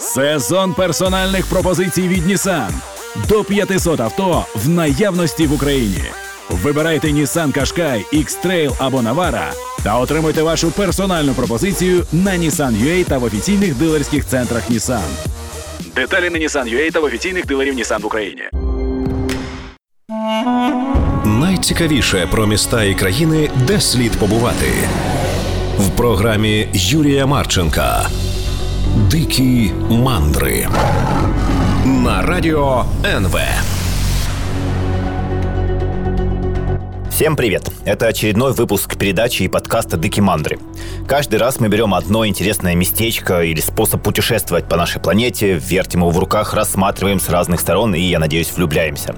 Сезон персональних пропозицій від Nissan. До 500 авто в наявності в Україні. Вибирайте Nissan Qashqai, X-Trail або Navara та отримуйте вашу персональну пропозицію на Nissan UA та в офіційних дилерських центрах Nissan. Деталі на Nissan UA та в офіційних дилерів Nissan в Україні. Найцікавіше про міста і країни, де слід побувати. В програмі Юрія Марченка «Дикі мандри» на радіо НВ. Всем привет! Это очередной выпуск передачи и подкаста «Дикі мандри». Каждый раз мы берем одно интересное местечко или способ путешествовать по нашей планете, вертим его в руках, рассматриваем с разных сторон и, я надеюсь, влюбляемся.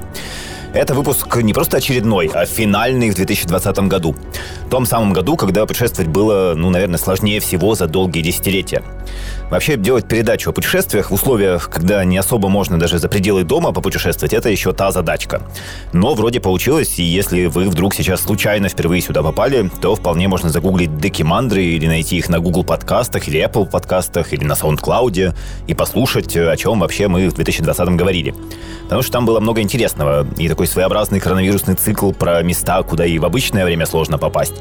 Это выпуск не просто очередной, а финальный в 2020 году. В том самом году, когда путешествовать было, наверное, сложнее всего за долгие десятилетия. Вообще, делать передачу о путешествиях в условиях, когда не особо можно даже за пределы дома попутешествовать, это еще та задачка. Но вроде получилось, и если вы вдруг сейчас случайно впервые сюда попали, то вполне можно загуглить «Дикі мандри» или найти их на Google подкастах, или Apple подкастах, или на SoundCloud, и послушать, о чем вообще мы в 2020-м говорили. Потому что там было много интересного, и такой своеобразный коронавирусный цикл про места, куда и в обычное время сложно попасть.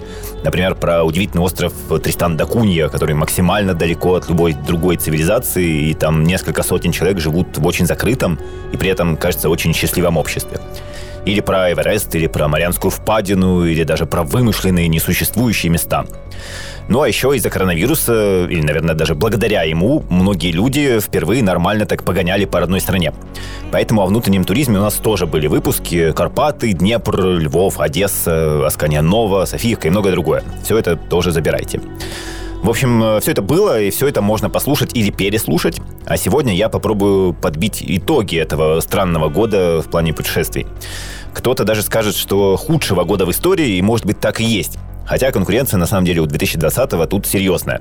Например, про удивительный остров Тристан-да-Кунья, который максимально далеко от любой другой цивилизации, и там несколько сотен человек живут в очень закрытом и при этом, кажется, очень счастливом обществе. Или про Эверест, или про Марианскую впадину, или даже про вымышленные, несуществующие места. Ну а еще из-за коронавируса, или, наверное, даже благодаря ему, многие люди впервые нормально так погоняли по родной стране. Поэтому о внутреннем туризме у нас тоже были выпуски: Карпаты, Днепр, Львов, Одесса, Асканьянова, Софійка и многое другое. Все это тоже забирайте. В общем, все это было, и все это можно послушать или переслушать. А сегодня я попробую подбить итоги этого странного года в плане путешествий. Кто-то даже скажет, что худшего года в истории, и, может быть, так и есть. Хотя конкуренция, на самом деле, у 2020-го тут серьезная.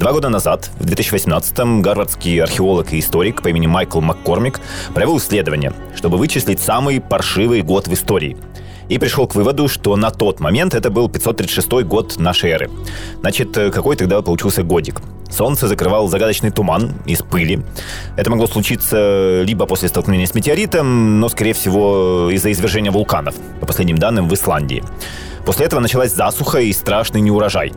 2 года назад, в 2018-м, гарвардский археолог и историк по имени Майкл Маккормік провел исследование, чтобы вычислить самый паршивый год в истории. И пришел к выводу, что на тот момент это был 536 год нашей эры. Значит, какой тогда получился годик? Солнце закрывал загадочный туман из пыли. Это могло случиться либо после столкновения с метеоритом, но, скорее всего, из-за извержения вулканов, по последним данным, в Исландии. После этого началась засуха и страшный неурожай.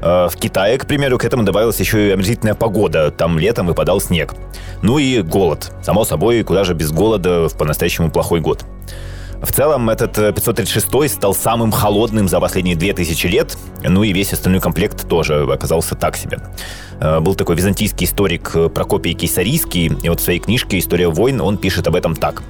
В Китае, к примеру, к этому добавилась еще и омерзительная погода. Там летом выпадал снег. Ну и голод. Само собой, куда же без голода в по-настоящему плохой год. В целом, этот 536-й стал самым холодным за последние 2000 лет, ну и весь остальной комплект тоже оказался так себе. Был такой византийский историк Прокопий Кесарийский, и вот в своей книжке «История воин» он пишет об этом так.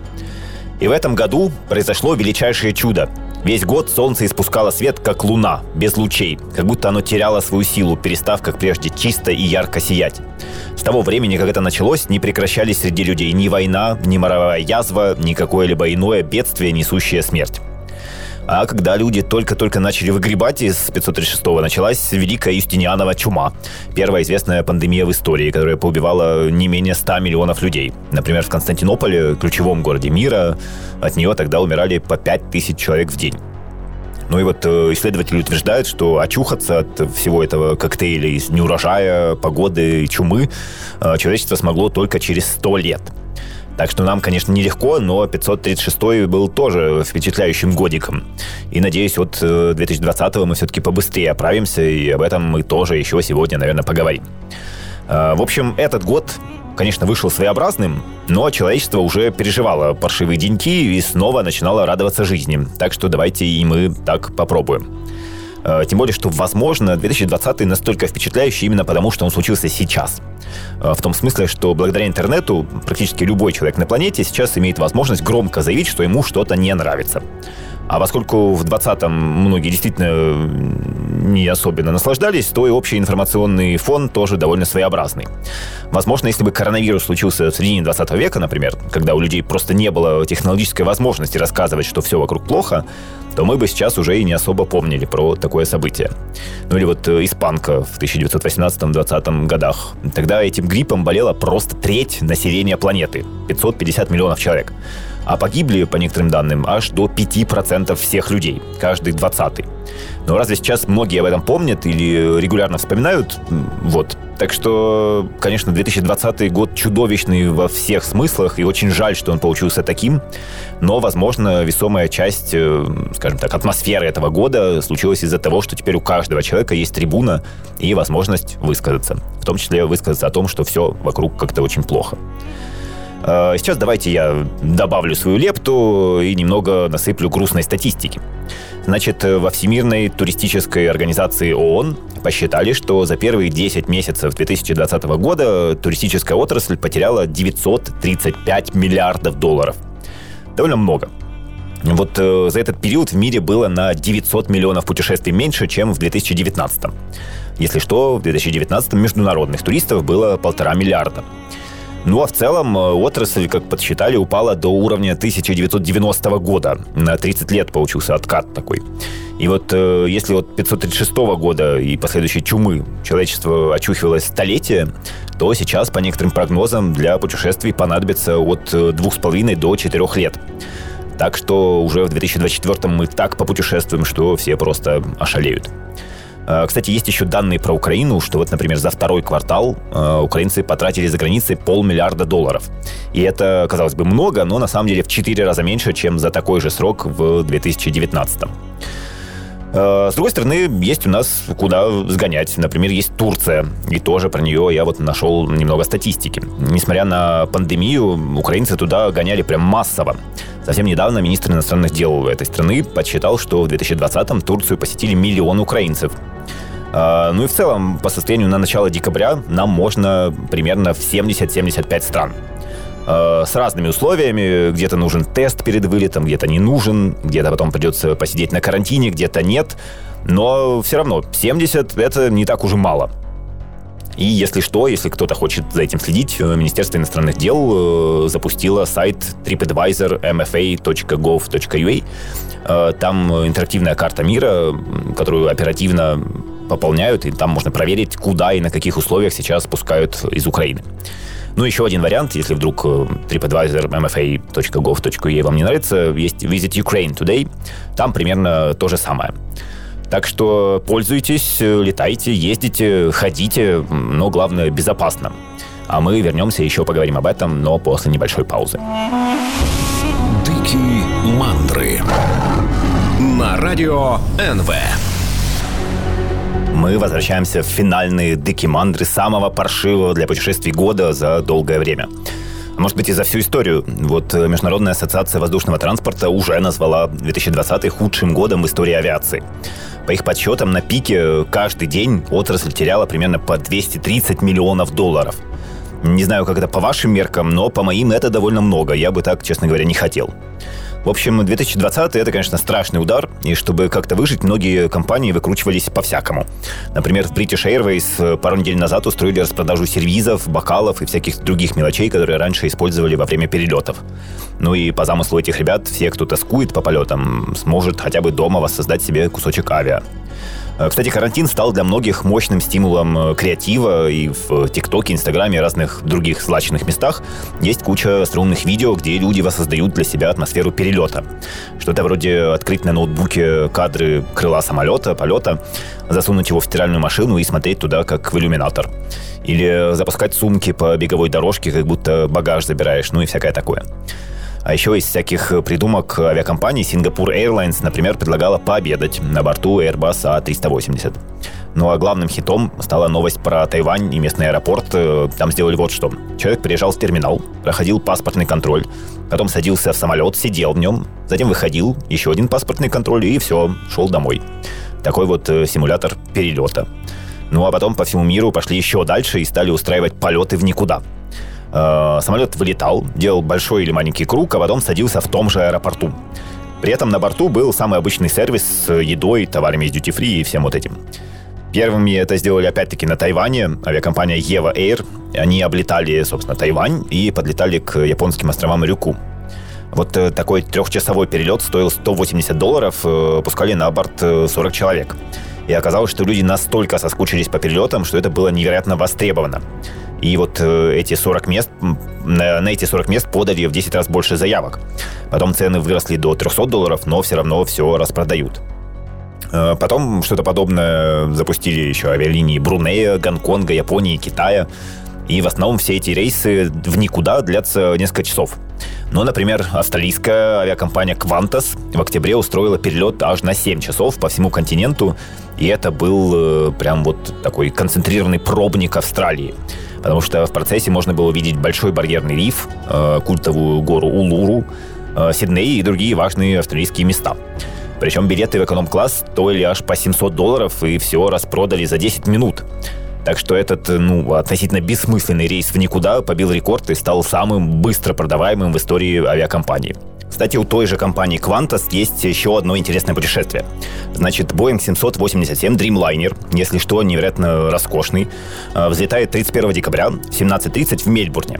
«И в этом году произошло величайшее чудо. Весь год солнце испускало свет, как луна, без лучей, как будто оно теряло свою силу, перестав, как прежде, чисто и ярко сиять. С того времени, как это началось, не прекращались среди людей ни война, ни моровая язва, ни какое-либо иное бедствие, несущее смерть». А когда люди только-только начали выгребать, из 536-го началась Великая Юстинианова чума. Первая известная пандемия в истории, которая поубивала не менее 100 миллионов людей. Например, в Константинополе, ключевом городе мира, от нее тогда умирали по 5000 человек в день. Ну и вот исследователи утверждают, что очухаться от всего этого коктейля из неурожая, погоды и чумы человечество смогло только через 100 лет. Так что нам, конечно, нелегко, но 536-й был тоже впечатляющим годиком. И, надеюсь, от 2020-го мы все-таки побыстрее оправимся, и об этом мы тоже еще сегодня, наверное, поговорим. В общем, этот год, конечно, вышел своеобразным, но человечество уже переживало паршивые деньки и снова начинало радоваться жизни. Так что давайте и мы так попробуем. Тем более, что, возможно, 2020-й настолько впечатляющий именно потому, что он случился сейчас. В том смысле, что благодаря интернету практически любой человек на планете сейчас имеет возможность громко заявить, что ему что-то не нравится. А поскольку в 2020-м многие действительно не особенно наслаждались, то и общий информационный фон тоже довольно своеобразный. Возможно, если бы коронавирус случился в середине 20 века, например, когда у людей просто не было технологической возможности рассказывать, что все вокруг плохо, то мы бы сейчас уже и не особо помнили про такое событие. Ну или вот испанка в 1918-20 годах. Тогда этим гриппом болела просто треть населения планеты – 550 миллионов человек. А погибли, по некоторым данным, аж до 5% всех людей, каждый 20-й. Но разве сейчас многие об этом помнят или регулярно вспоминают? Вот, Так что, конечно, 2020 год чудовищный во всех смыслах, и очень жаль, что он получился таким. Но, возможно, весомая часть, скажем так, атмосферы этого года случилась из-за того, что теперь у каждого человека есть трибуна и возможность высказаться. В том числе высказаться о том, что все вокруг как-то очень плохо. Сейчас давайте я добавлю свою лепту и немного насыплю грустной статистики. Значит, во Всемирной туристической организации ООН посчитали, что за первые 10 месяцев 2020 года туристическая отрасль потеряла $935 миллиардов. Довольно много. Вот за этот период в мире было на 900 миллионов путешествий меньше, чем в 2019. Если что, в 2019 международных туристов было 1,5 миллиарда. Ну а в целом отрасль, как подсчитали, упала до уровня 1990 года. На 30 лет получился откат такой. И вот если от 536 года и последующей чумы человечество очухивалось столетие, то сейчас, по некоторым прогнозам, для путешествий понадобится от 2,5 до 4 лет. Так что уже в 2024 мы так попутешествуем, что все просто ошалеют. Кстати, есть еще данные про Украину, что вот, например, за второй квартал украинцы потратили за границей $500 миллиона. И это, казалось бы, много, но на самом деле в 4 раза меньше, чем за такой же срок в 2019. С другой стороны, есть у нас куда сгонять. Например, есть Турция. И тоже про нее я вот нашел немного статистики. Несмотря на пандемию, украинцы туда гоняли прям массово. Совсем недавно министр иностранных дел этой страны подсчитал, что в 2020-м Турцию посетили 1 миллион украинцев. Ну и в целом, по состоянию на начало декабря, нам можно примерно в 70-75 стран. С разными условиями. Где-то нужен тест перед вылетом, где-то не нужен, где-то потом придется посидеть на карантине, где-то нет. Но все равно 70 – это не так уже мало. И если что, если кто-то хочет за этим следить, Министерство иностранных дел запустило сайт tripadvisor.mfa.gov.ua. Там интерактивная карта мира, которую оперативно пополняют, и там можно проверить, куда и на каких условиях сейчас пускают из Украины. Ну, еще один вариант, если вдруг tripadvisor.mfa.gov.ua вам не нравится, есть Visit Ukraine Today, там примерно то же самое. Так что пользуйтесь, летайте, ездите, ходите, но главное безопасно. А мы вернемся и еще поговорим об этом, но после небольшой паузы. Дикі мандри на радио НВ. Мы возвращаемся в финальные Дикі мандри самого паршивого для путешествий года за долгое время. Может быть, и за всю историю. Вот Международная ассоциация воздушного транспорта уже назвала 2020 худшим годом в истории авиации. По их подсчетам, на пике каждый день отрасль теряла примерно по $230 миллионов. Не знаю, как это по вашим меркам, но по моим это довольно много. Я бы так, честно говоря, не хотел. В общем, 2020 – это, конечно, страшный удар, и чтобы как-то выжить, многие компании выкручивались по-всякому. Например, в British Airways пару недель назад устроили распродажу сервизов, бокалов и всяких других мелочей, которые раньше использовали во время перелетов. Ну и по замыслу этих ребят, все, кто тоскует по полетам, сможет хотя бы дома воссоздать себе кусочек авиа. Кстати, карантин стал для многих мощным стимулом креатива, и в ТикТоке, Инстаграме и разных других злачных местах есть куча стрёмных видео, где люди воссоздают для себя атмосферу перелета. Что-то вроде открыть на ноутбуке кадры крыла самолета, полета, засунуть его в стиральную машину и смотреть туда, как в иллюминатор. Или запускать сумки по беговой дорожке, как будто багаж забираешь, ну и всякое такое. А еще из всяких придумок авиакомпаний Singapore Airlines, например, предлагала пообедать на борту Airbus A380. Ну а главным хитом стала новость про Тайвань и местный аэропорт. Там сделали вот что. Человек приезжал в терминал, проходил паспортный контроль, потом садился в самолет, сидел в нем, затем выходил, еще один паспортный контроль и все, шел домой. Такой вот симулятор перелета. Ну а потом по всему миру пошли еще дальше и стали устраивать полеты в никуда. Самолет вылетал, делал большой или маленький круг, а потом садился в том же аэропорту. При этом на борту был самый обычный сервис с едой, товарами из дьюти-фри и всем вот этим. Первыми это сделали опять-таки на Тайване. Авиакомпания Ева Air. Они облетали, собственно, Тайвань и подлетали к японским островам Рюку. Вот такой трехчасовой перелет стоил $180, пускали на борт 40 человек. И оказалось, что люди настолько соскучились по перелетам, что это было невероятно востребовано. И вот эти 40 мест, на эти 40 мест подали в 10 раз больше заявок. Потом цены выросли до $300, но все равно все распродают. Потом что-то подобное запустили еще авиалинии Брунея, Гонконга, Японии, Китая. И в основном все эти рейсы в никуда длятся несколько часов. Но, например, австралийская авиакомпания «Квантас» в октябре устроила перелет аж на 7 часов по всему континенту. И это был прям вот такой концентрированный пробник Австралии. Потому что в процессе можно было увидеть Большой барьерный риф, культовую гору Улуру, Сидней и другие важные австралийские места. Причем билеты в эконом-класс стоили аж по $700, и все распродали за 10 минут. Так что этот, относительно бессмысленный рейс в никуда побил рекорд и стал самым быстро продаваемым в истории авиакомпании. Кстати, у той же компании «Квантас» есть еще одно интересное путешествие. Значит, Boeing 787 Dreamliner, если что, невероятно роскошный, взлетает 31 декабря в 17:30 в Мельбурне.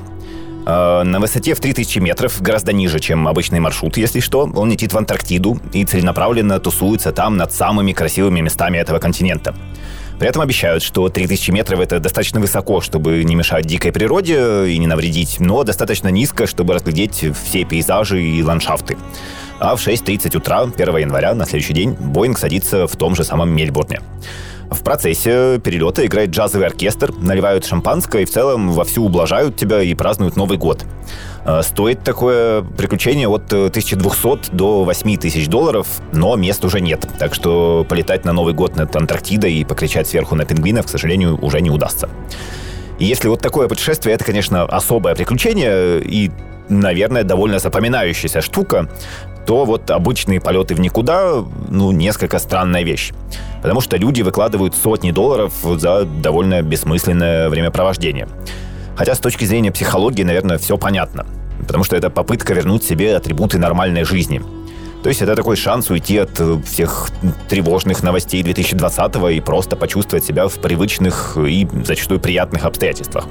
На высоте в 3000 метров, гораздо ниже, чем обычный маршрут, если что, он летит в Антарктиду и целенаправленно тусуется там над самыми красивыми местами этого континента. При этом обещают, что 3000 метров — это достаточно высоко, чтобы не мешать дикой природе и не навредить, но достаточно низко, чтобы разглядеть все пейзажи и ландшафты. А в 6:30 утра 1 января, на следующий день, Боинг садится в том же самом Мельбурне. В процессе перелета играет джазовый оркестр, наливают шампанское и в целом вовсю ублажают тебя и празднуют Новый год. Стоит такое приключение от $1200 до $8000, но мест уже нет. Так что полетать на Новый год над Антарктидой и покричать сверху на пингвинов, к сожалению, уже не удастся. И если вот такое путешествие, это, конечно, особое приключение и, наверное, довольно запоминающаяся штука, то вот обычные полеты в никуда, несколько странная вещь. Потому что люди выкладывают сотни $сотни за довольно бессмысленное времяпровождение. Хотя с точки зрения психологии, наверное, все понятно. Потому что это попытка вернуть себе атрибуты нормальной жизни. То есть это такой шанс уйти от всех тревожных новостей 2020-го и просто почувствовать себя в привычных и зачастую приятных обстоятельствах.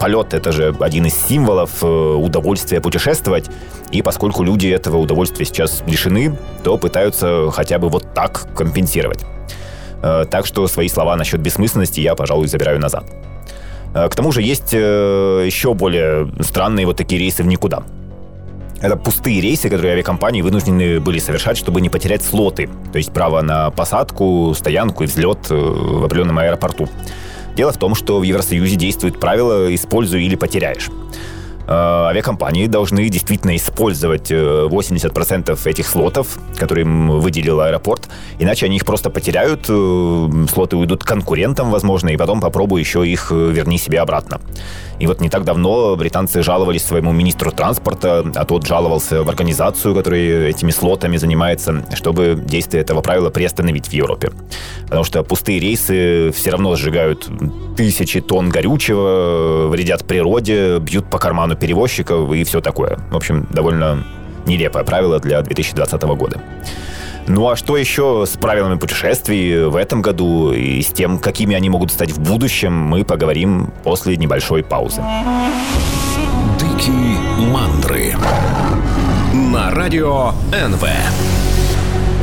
Полет — это же один из символов удовольствия путешествовать, и поскольку люди этого удовольствия сейчас лишены, то пытаются хотя бы вот так компенсировать. Так что свои слова насчет бессмысленности я, пожалуй, забираю назад. К тому же есть еще более странные вот такие рейсы в никуда. Это пустые рейсы, которые авиакомпании вынуждены были совершать, чтобы не потерять слоты, то есть право на посадку, стоянку и взлет в определенном аэропорту. Дело в том, что в Евросоюзе действует правило «используй или потеряешь». Авиакомпании должны действительно использовать 80% этих слотов, которые им выделил аэропорт, иначе они их просто потеряют, слоты уйдут конкурентам, возможно, и потом попробуй еще их верни себе обратно. И вот не так давно британцы жаловались своему министру транспорта, а тот жаловался в организацию, которая этими слотами занимается, чтобы действие этого правила приостановить в Европе. Потому что пустые рейсы все равно сжигают тысячи тонн горючего, вредят природе, бьют по карману перевозчиков и все такое. В общем, довольно нелепое правило для 2020 года. Ну а что еще с правилами путешествий в этом году и с тем, какими они могут стать в будущем, мы поговорим после небольшой паузы. Дикі Мандри на радио НВ.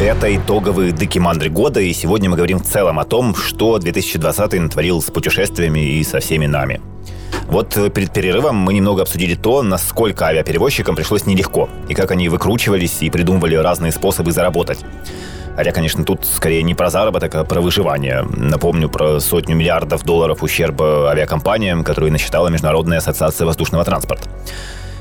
Это итоговые Дикі Мандри года, и сегодня мы говорим в целом о том, что 2020 натворил с путешествиями и со всеми нами. Вот перед перерывом мы немного обсудили то, насколько авиаперевозчикам пришлось нелегко, и как они выкручивались и придумывали разные способы заработать. Хотя, конечно, тут скорее не про заработок, а про выживание. Напомню про $100 миллиардов ущерба авиакомпаниям, которые насчитала Международная ассоциация воздушного транспорта.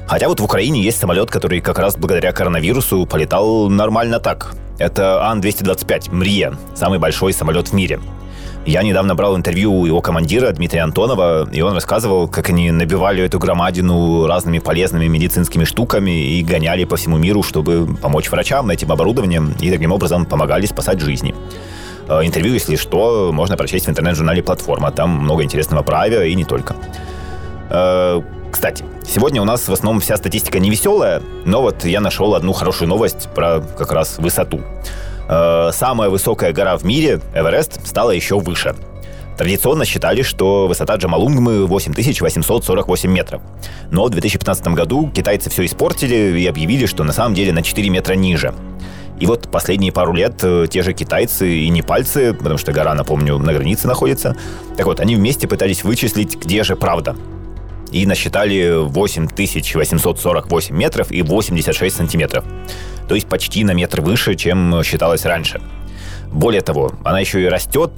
Хотя вот в Украине есть самолет, который как раз благодаря коронавирусу полетал нормально так. Это Ан-225 «Мрия», самый большой самолет в мире. Я недавно брал интервью у его командира Дмитрия Антонова, и он рассказывал, как они набивали эту громадину разными полезными медицинскими штуками и гоняли по всему миру, чтобы помочь врачам этим оборудованием и таким образом помогали спасать жизни. Интервью, если что, можно прочесть в интернет-журнале «Платформа». Там много интересного про авиа и не только. Кстати, сегодня у нас в основном вся статистика невеселая, но вот я нашел одну хорошую новость про как раз высоту. Самая высокая гора в мире, Эверест, стала еще выше. Традиционно считали, что высота Джомолунгмы 8848 метров. Но в 2015 году китайцы все испортили и объявили, что на самом деле на 4 метра ниже. И вот последние пару лет те же китайцы и непальцы, потому что гора, напомню, на границе находится, так вот, они вместе пытались вычислить, где же правда. И насчитали 8848 метров и 86 сантиметров. То есть почти на метр выше, чем считалось раньше. Более того, она еще и растет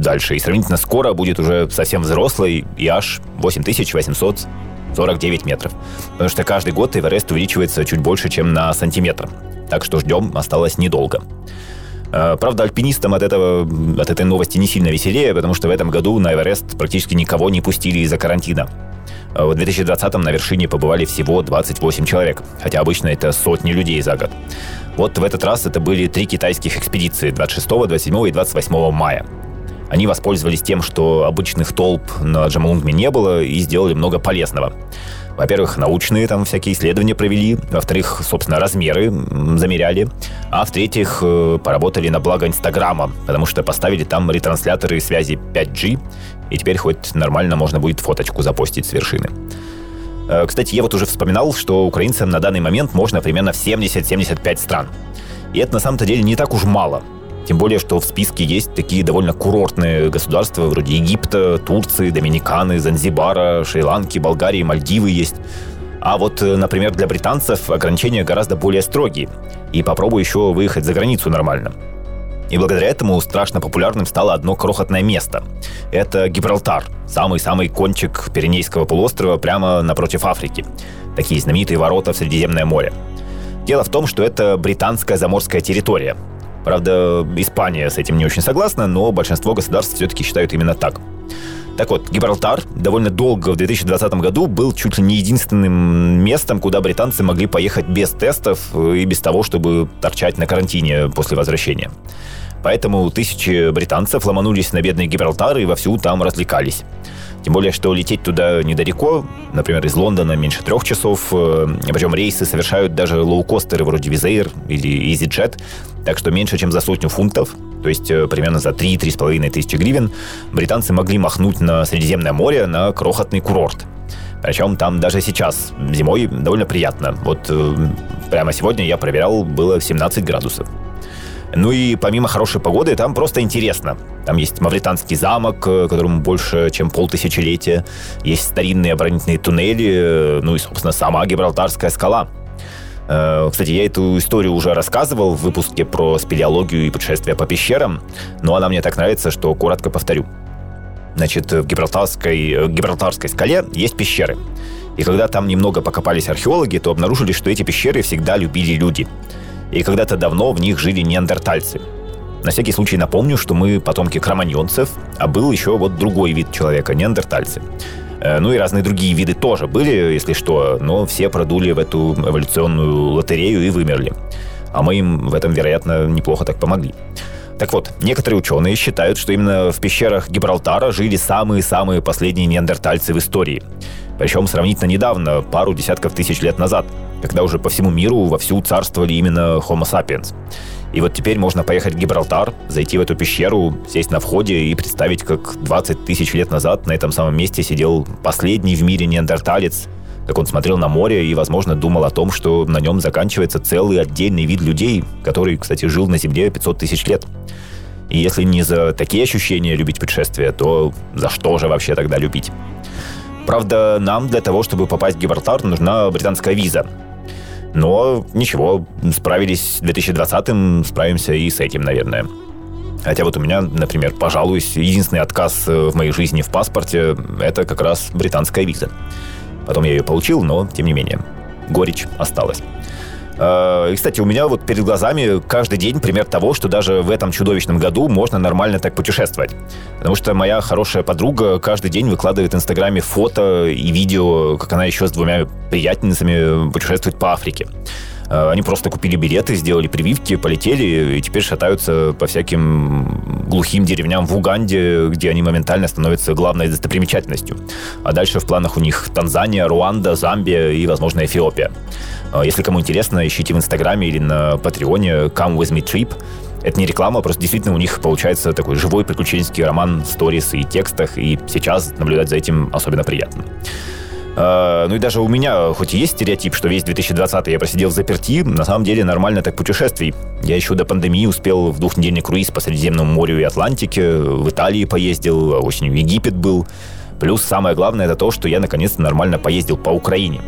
дальше, и сравнительно скоро будет уже совсем взрослой, и аж 8849 метров. Потому что каждый год Эверест увеличивается чуть больше, чем на сантиметр. Так что ждем, осталось недолго. Правда, альпинистам от этой новости не сильно веселее, потому что в этом году на Эверест практически никого не пустили из-за карантина. В 2020-м на вершине побывали всего 28 человек, хотя обычно это сотни людей за год. Вот в этот раз это были 3 китайских экспедиции 26, 27 и 28 мая. Они воспользовались тем, что обычных толп на Джомолунгме не было, и сделали много полезного. Во-первых, научные там всякие исследования провели, во-вторых, собственно, размеры замеряли, а в-третьих, поработали на благо Инстаграма, потому что поставили там ретрансляторы связи 5G, и теперь хоть нормально можно будет фоточку запостить с вершины. Кстати, я вот уже вспоминал, что украинцам на данный момент можно примерно в 70-75 стран. И это на самом-то деле не так уж мало. Тем более, что в списке есть такие довольно курортные государства вроде Египта, Турции, Доминиканы, Занзибара, Шри-Ланки, Болгарии, Мальдивы есть. А вот, например, для британцев ограничения гораздо более строгие. И попробуй еще выехать за границу нормально. И благодаря этому страшно популярным стало одно крохотное место. Это Гибралтар, самый-самый кончик Пиренейского полуострова прямо напротив Африки. Такие знаменитые ворота в Средиземное море. Дело в том, что это британская заморская территория. Правда, Испания с этим не очень согласна, но большинство государств все-таки считают именно так. Так вот, Гибралтар довольно долго в 2020 году был чуть ли не единственным местом, куда британцы могли поехать без тестов и без того, чтобы торчать на карантине после возвращения. Поэтому тысячи британцев ломанулись на бедный Гибралтар и вовсю там развлекались. Тем более, что лететь туда недалеко, например, из Лондона меньше 3 часов, причем рейсы совершают даже лоукостеры вроде Wizz Air или EasyJet, так что меньше, чем за 100 фунтов, то есть примерно за 3-3,5 тысячи гривен, британцы могли махнуть на Средиземное море на крохотный курорт. Причем там даже сейчас, зимой, довольно приятно. Вот прямо сегодня я проверял, было 17 градусов. Ну и помимо хорошей погоды, там просто интересно. Там есть мавританский замок, которому больше, чем 5000-летия. Есть старинные оборонительные туннели, ну и, собственно, сама Гибралтарская скала. Кстати, я эту историю уже рассказывал в выпуске про спелеологию и путешествия по пещерам, но она мне так нравится, что коротко повторю. Значит, в Гибралтарской скале есть пещеры. И когда там немного покопались археологи, то обнаружили, что эти пещеры всегда любили люди. И когда-то давно в них жили неандертальцы. На всякий случай напомню, что мы потомки кроманьонцев, а был еще вот другой вид человека — неандертальцы. Ну и разные другие виды тоже были, если что, но все продули в эту эволюционную лотерею и вымерли. А мы им в этом, вероятно, неплохо так помогли. Так вот, некоторые ученые считают, что именно в пещерах Гибралтара жили самые-самые последние неандертальцы в истории. Причем сравнительно недавно, пару десятков тысяч лет назад, когда уже по всему миру вовсю царствовали именно Homo sapiens. И вот теперь можно поехать в Гибралтар, зайти в эту пещеру, сесть на входе и представить, как 20 тысяч лет назад на этом самом месте сидел последний в мире неандерталец, как он смотрел на море и, возможно, думал о том, что на нем заканчивается целый отдельный вид людей, который, кстати, жил на Земле 500 тысяч лет. И если не за такие ощущения любить путешествия, то за что же вообще тогда любить? Правда, нам для того, чтобы попасть в Гибралтар, нужна британская виза. Но ничего, справились с 2020-м, справимся и с этим, наверное. Хотя вот у меня, например, пожалуй, единственный отказ в моей жизни в паспорте – это как раз британская виза. Потом я ее получил, но, тем не менее, горечь осталась. И, кстати, у меня вот перед глазами каждый день пример того, что даже в этом чудовищном году можно нормально так путешествовать. Потому что моя хорошая подруга каждый день выкладывает в Инстаграме фото и видео, как она еще с 2 приятельницами путешествует по Африке. Они просто купили билеты, сделали прививки, полетели и теперь шатаются по всяким глухим деревням в Уганде, где они моментально становятся главной достопримечательностью. А дальше в планах у них Танзания, Руанда, Замбия и, возможно, Эфиопия. Если кому интересно, ищите в Инстаграме или на Патреоне «Come with me trip». Это не реклама, просто действительно у них получается такой живой приключенческий роман в сторис и текстах, и сейчас наблюдать за этим особенно приятно. Ну и даже у меня, хоть и есть стереотип, что весь 2020 я просидел взаперти, на самом деле нормально так путешествий. Я еще до пандемии успел в 2-недельный круиз по Средиземному морю и Атлантике, в Италии поездил, осенью в Египет был. Плюс самое главное это то, что я наконец-то нормально поездил по Украине.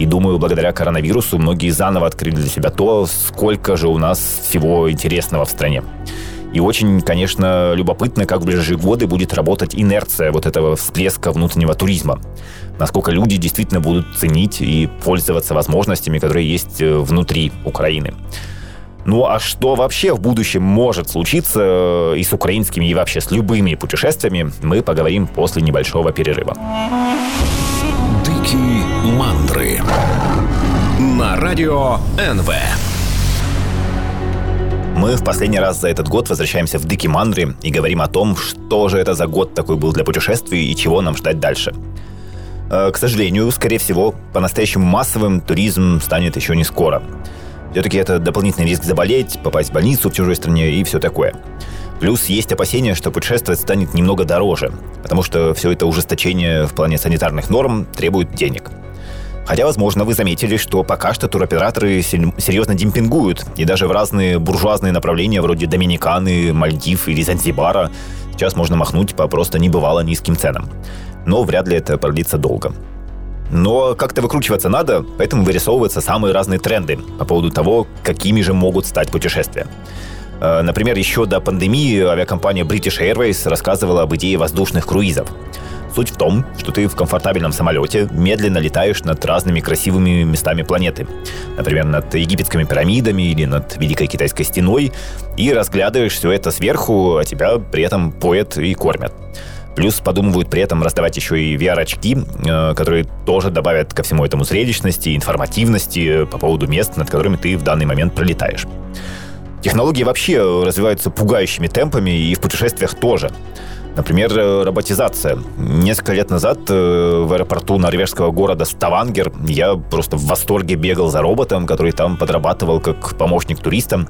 И думаю, благодаря коронавирусу многие заново открыли для себя то, сколько же у нас всего интересного в стране. И очень, конечно, любопытно, как в ближайшие годы будет работать инерция вот этого всплеска внутреннего туризма. Насколько люди действительно будут ценить и пользоваться возможностями, которые есть внутри Украины. Ну а что вообще в будущем может случиться и с украинскими, и вообще с любыми путешествиями, мы поговорим после небольшого перерыва. Дикі мандри на радио НВ. Мы в последний раз за этот год возвращаемся в Дикі мандри и говорим о том, что же это за год такой был для путешествий и чего нам ждать дальше. К сожалению, скорее всего, по-настоящему массовым туризм станет еще не скоро. Все-таки это дополнительный риск заболеть, попасть в больницу в чужой стране и все такое. Плюс есть опасения, что путешествовать станет немного дороже, потому что все это ужесточение в плане санитарных норм требует денег. Хотя, возможно, вы заметили, что пока что туроператоры серьезно демпингуют, и даже в разные буржуазные направления, вроде Доминиканы, Мальдив или Занзибара, сейчас можно махнуть по просто небывало низким ценам. Но вряд ли это продлится долго. Но как-то выкручиваться надо, поэтому вырисовываются самые разные тренды по поводу того, какими же могут стать путешествия. Например, еще до пандемии авиакомпания British Airways рассказывала об идее воздушных круизов. Суть в том, что ты в комфортабельном самолете медленно летаешь над разными красивыми местами планеты. Например, над египетскими пирамидами или над Великой Китайской стеной. И разглядываешь все это сверху, а тебя при этом поят и кормят. Плюс подумывают при этом раздавать еще и VR-очки, которые тоже добавят ко всему этому зрелищности, информативности по поводу мест, над которыми ты в данный момент пролетаешь. Технологии вообще развиваются пугающими темпами и в путешествиях тоже. Например, роботизация. Несколько лет назад в аэропорту норвежского города Ставангер я просто в восторге бегал за роботом, который там подрабатывал как помощник туристам.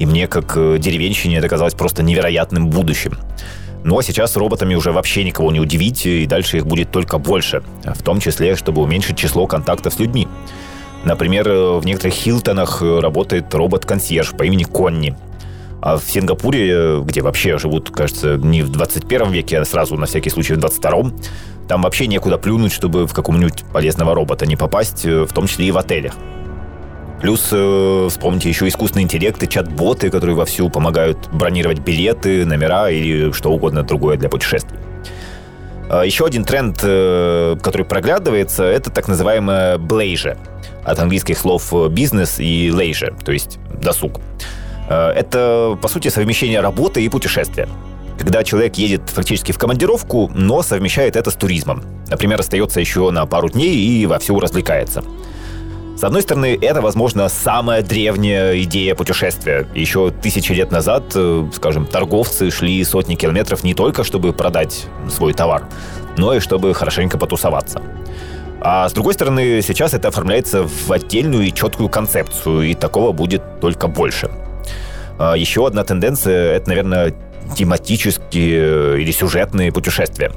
И мне, как деревенщине, это казалось просто невероятным будущим. Ну а сейчас роботами уже вообще никого не удивить, и дальше их будет только больше. В том числе, чтобы уменьшить число контактов с людьми. Например, в некоторых Хилтонах работает робот-консьерж по имени Конни. А в Сингапуре, где вообще живут, кажется, не в 21 веке, а сразу, на всякий случай, в 22-м, там вообще некуда плюнуть, чтобы в какого-нибудь полезного робота не попасть, в том числе и в отелях. Плюс, вспомните, еще искусственный интеллект и чат-боты, которые вовсю помогают бронировать билеты, номера или что угодно другое для путешествий. Еще один тренд, который проглядывается, это так называемое «блейже». От английских слов «бизнес» и «лейже», то есть «досуг». Это, по сути, совмещение работы и путешествия. Когда человек едет фактически в командировку, но совмещает это с туризмом. Например, остается еще на пару дней и вовсю развлекается. С одной стороны, это, возможно, самая древняя идея путешествия. Еще 1000 лет назад, скажем, торговцы шли сотни километров не только, чтобы продать свой товар, но и чтобы хорошенько потусоваться. А с другой стороны, сейчас это оформляется в отдельную и четкую концепцию, и такого будет только больше. Еще одна тенденция — это, наверное, тематические или сюжетные путешествия.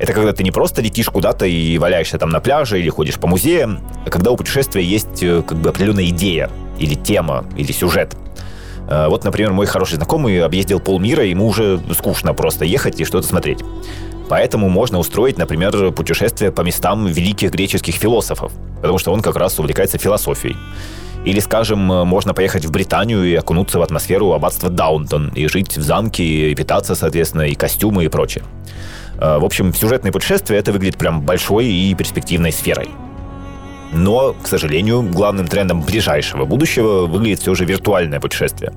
Это когда ты не просто летишь куда-то и валяешься там на пляже или ходишь по музеям, а когда у путешествия есть как бы определенная идея или тема, или сюжет. Вот, например, мой хороший знакомый объездил полмира, ему уже скучно просто ехать и что-то смотреть. Поэтому можно устроить, например, путешествие по местам великих греческих философов, потому что он как раз увлекается философией. Или, скажем, можно поехать в Британию и окунуться в атмосферу аббатства Даунтон, и жить в замке, и питаться, соответственно, и костюмы, и прочее. В общем, сюжетные путешествия — это выглядит прям большой и перспективной сферой. Но, к сожалению, главным трендом ближайшего будущего выглядит все же виртуальное путешествие.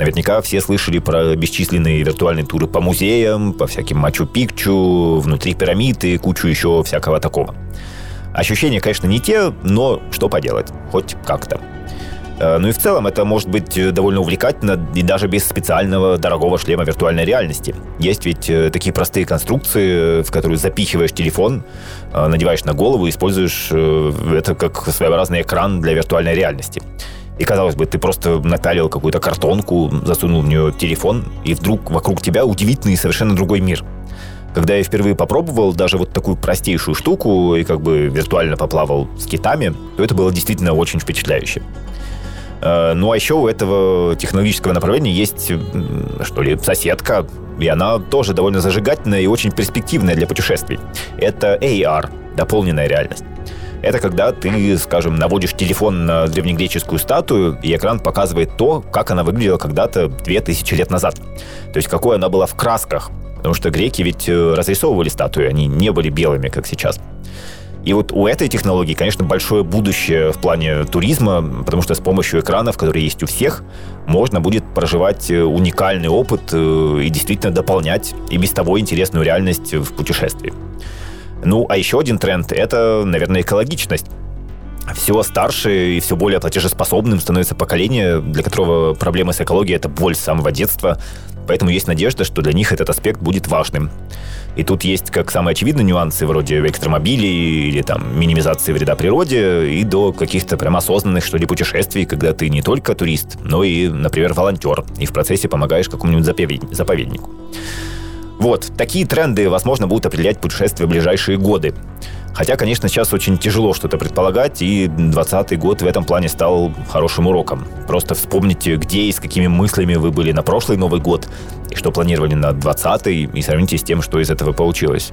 Наверняка все слышали про бесчисленные виртуальные туры по музеям, по всяким Мачу-Пикчу, внутри пирамид и кучу еще всякого такого. Ощущения, конечно, не те, но что поделать, хоть как-то. Ну и в целом это может быть довольно увлекательно и даже без специального дорогого шлема виртуальной реальности. Есть ведь такие простые конструкции, в которые запихиваешь телефон, надеваешь на голову и используешь это как своеобразный экран для виртуальной реальности. И, казалось бы, ты просто напялил какую-то картонку, засунул в нее телефон, и вдруг вокруг тебя удивительный и совершенно другой мир. Когда я впервые попробовал даже вот такую простейшую штуку и как бы виртуально поплавал с китами, то это было действительно очень впечатляюще. Ну а еще у этого технологического направления есть, что ли, соседка, и она тоже довольно зажигательная и очень перспективная для путешествий. Это AR, дополненная реальность. Это когда ты, скажем, наводишь телефон на древнегреческую статую, и экран показывает то, как она выглядела когда-то 2000 лет назад. То есть какой она была в красках. Потому что греки ведь разрисовывали статуи, они не были белыми, как сейчас. И вот у этой технологии, конечно, большое будущее в плане туризма, потому что с помощью экранов, которые есть у всех, можно будет проживать уникальный опыт и действительно дополнять и без того интересную реальность в путешествии. Ну, а еще один тренд – это, наверное, экологичность. Все старше и все более платежеспособным становится поколение, для которого проблемы с экологией – это боль с самого детства. Поэтому есть надежда, что для них этот аспект будет важным. И тут есть как самые очевидные нюансы вроде электромобилей или там минимизации вреда природе и до каких-то прям осознанных, что ли, путешествий, когда ты не только турист, но и, например, волонтер, и в процессе помогаешь какому-нибудь заповеднику. Вот, такие тренды, возможно, будут определять путешествия в ближайшие годы. Хотя, конечно, сейчас очень тяжело что-то предполагать, и 2020 год в этом плане стал хорошим уроком. Просто вспомните, где и с какими мыслями вы были на прошлый Новый год, и что планировали на 2020-й, и сравните с тем, что из этого получилось.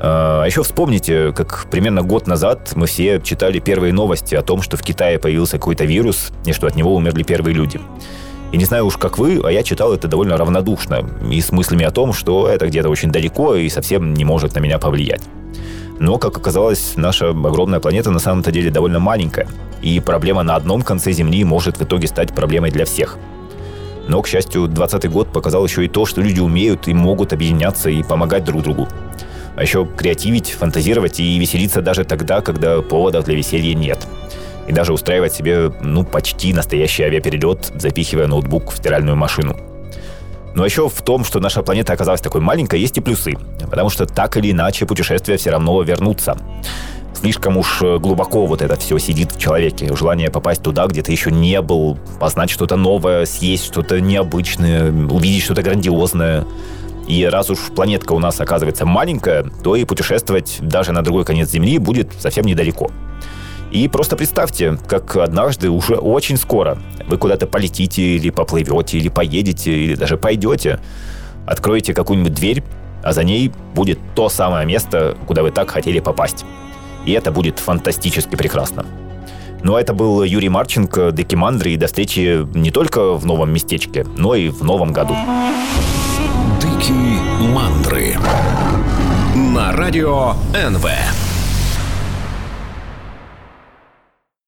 А еще вспомните, как примерно год назад мы все читали первые новости о том, что в Китае появился какой-то вирус, и что от него умерли первые люди. И не знаю уж как вы, а я читал это довольно равнодушно, и с мыслями о том, что это где-то очень далеко и совсем не может на меня повлиять. Но, как оказалось, наша огромная планета на самом-то деле довольно маленькая, и проблема на одном конце Земли может в итоге стать проблемой для всех. Но, к счастью, 2020 год показал еще и то, что люди умеют и могут объединяться и помогать друг другу. А еще креативить, фантазировать и веселиться даже тогда, когда поводов для веселья нет. И даже устраивать себе, почти настоящий авиаперелет, запихивая ноутбук в стиральную машину. Но еще в том, что наша планета оказалась такой маленькой, есть и плюсы. Потому что так или иначе путешествия все равно вернутся. Слишком уж глубоко вот это все сидит в человеке. Желание попасть туда, где ты еще не был, познать что-то новое, съесть что-то необычное, увидеть что-то грандиозное. И раз уж планетка у нас оказывается маленькая, то и путешествовать даже на другой конец Земли будет совсем недалеко. И просто представьте, как однажды, уже очень скоро, вы куда-то полетите, или поплывете, или поедете, или даже пойдете, откроете какую-нибудь дверь, а за ней будет то самое место, куда вы так хотели попасть. И это будет фантастически прекрасно. Ну а это был Юрий Марченко, Дикі Мандри, и до встречи не только в новом местечке, но и в новом году. Дикі Мандри на радіо НВ.